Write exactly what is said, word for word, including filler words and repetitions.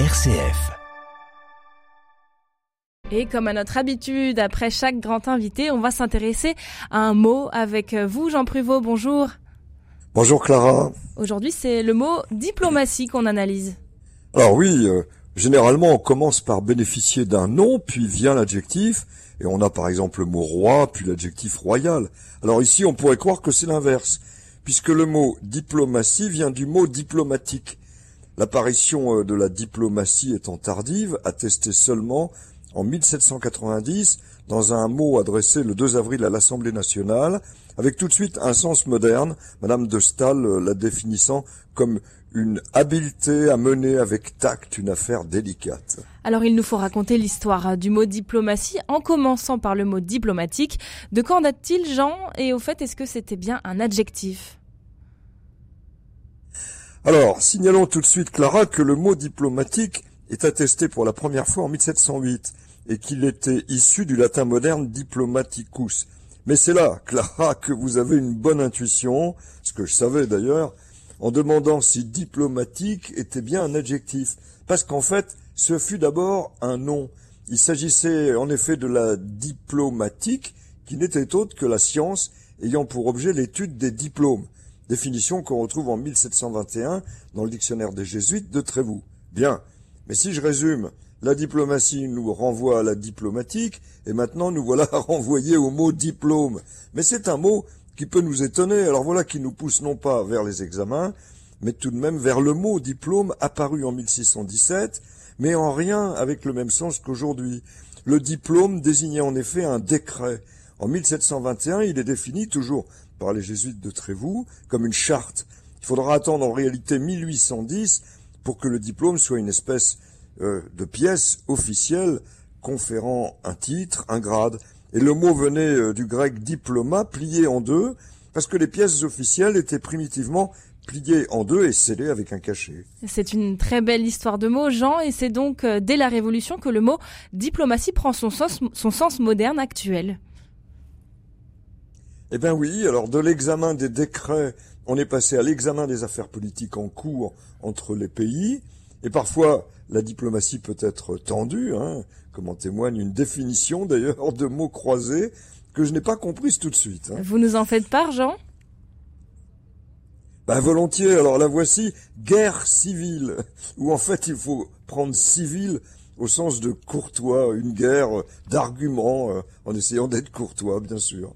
R C F. Et comme à notre habitude, après chaque grand invité, on va s'intéresser à un mot avec vous, Jean Pruvot. Bonjour. Bonjour Clara. Aujourd'hui, c'est le mot diplomatie qu'on analyse. Alors oui, euh, généralement, on commence par bénéficier d'un nom, puis vient l'adjectif. Et on a par exemple le mot roi, puis l'adjectif royal. Alors ici, on pourrait croire que c'est l'inverse, puisque le mot diplomatie vient du mot diplomatique. L'apparition de la diplomatie étant tardive, attestée seulement en mille sept cent quatre-vingt-dix, dans un mot adressé le deux avril à l'Assemblée nationale, avec tout de suite un sens moderne, Madame de Staël la définissant comme une habileté à mener avec tact une affaire délicate. Alors il nous faut raconter l'histoire du mot diplomatie en commençant par le mot diplomatique. De quand date-t-il, Jean? Et au fait, est-ce que c'était bien un adjectif? Alors, signalons tout de suite, Clara, que le mot diplomatique est attesté pour la première fois en mille sept cent huit et qu'il était issu du latin moderne diplomaticus. Mais c'est là, Clara, que vous avez une bonne intuition, ce que je savais d'ailleurs, en demandant si diplomatique était bien un adjectif, parce qu'en fait, ce fut d'abord un nom. Il s'agissait en effet de la diplomatique, qui n'était autre que la science ayant pour objet l'étude des diplômes, définition qu'on retrouve en mille sept cent vingt et un dans le dictionnaire des Jésuites de Trévoux. Bien. Mais si je résume, la diplomatie nous renvoie à la diplomatique, et maintenant nous voilà renvoyés au mot diplôme. Mais c'est un mot qui peut nous étonner, alors voilà qui nous pousse non pas vers les examens, mais tout de même vers le mot diplôme apparu en mille six cent dix-sept, mais en rien avec le même sens qu'aujourd'hui. Le diplôme désignait en effet un décret. En mille sept cent vingt et un, il est défini, toujours par les Jésuites de Trévoux, comme une charte. Il faudra attendre en réalité mille huit cent dix pour que le diplôme soit une espèce euh, de pièce officielle conférant un titre, un grade. Et le mot venait euh, du grec diploma, plié en deux, parce que les pièces officielles étaient primitivement pliées en deux et scellées avec un cachet. C'est une très belle histoire de mots, Jean, et c'est donc euh, dès la Révolution que le mot diplomatie prend son sens, son sens moderne actuel. Eh bien oui, alors de l'examen des décrets, on est passé à l'examen des affaires politiques en cours entre les pays, et parfois la diplomatie peut être tendue, hein, comme en témoigne une définition d'ailleurs de mots croisés que je n'ai pas comprise tout de suite. Hein. Vous nous en faites part, Jean ? Ben volontiers, alors la voici, guerre civile, où en fait il faut prendre civil au sens de courtois, une guerre d'arguments, en essayant d'être courtois bien sûr.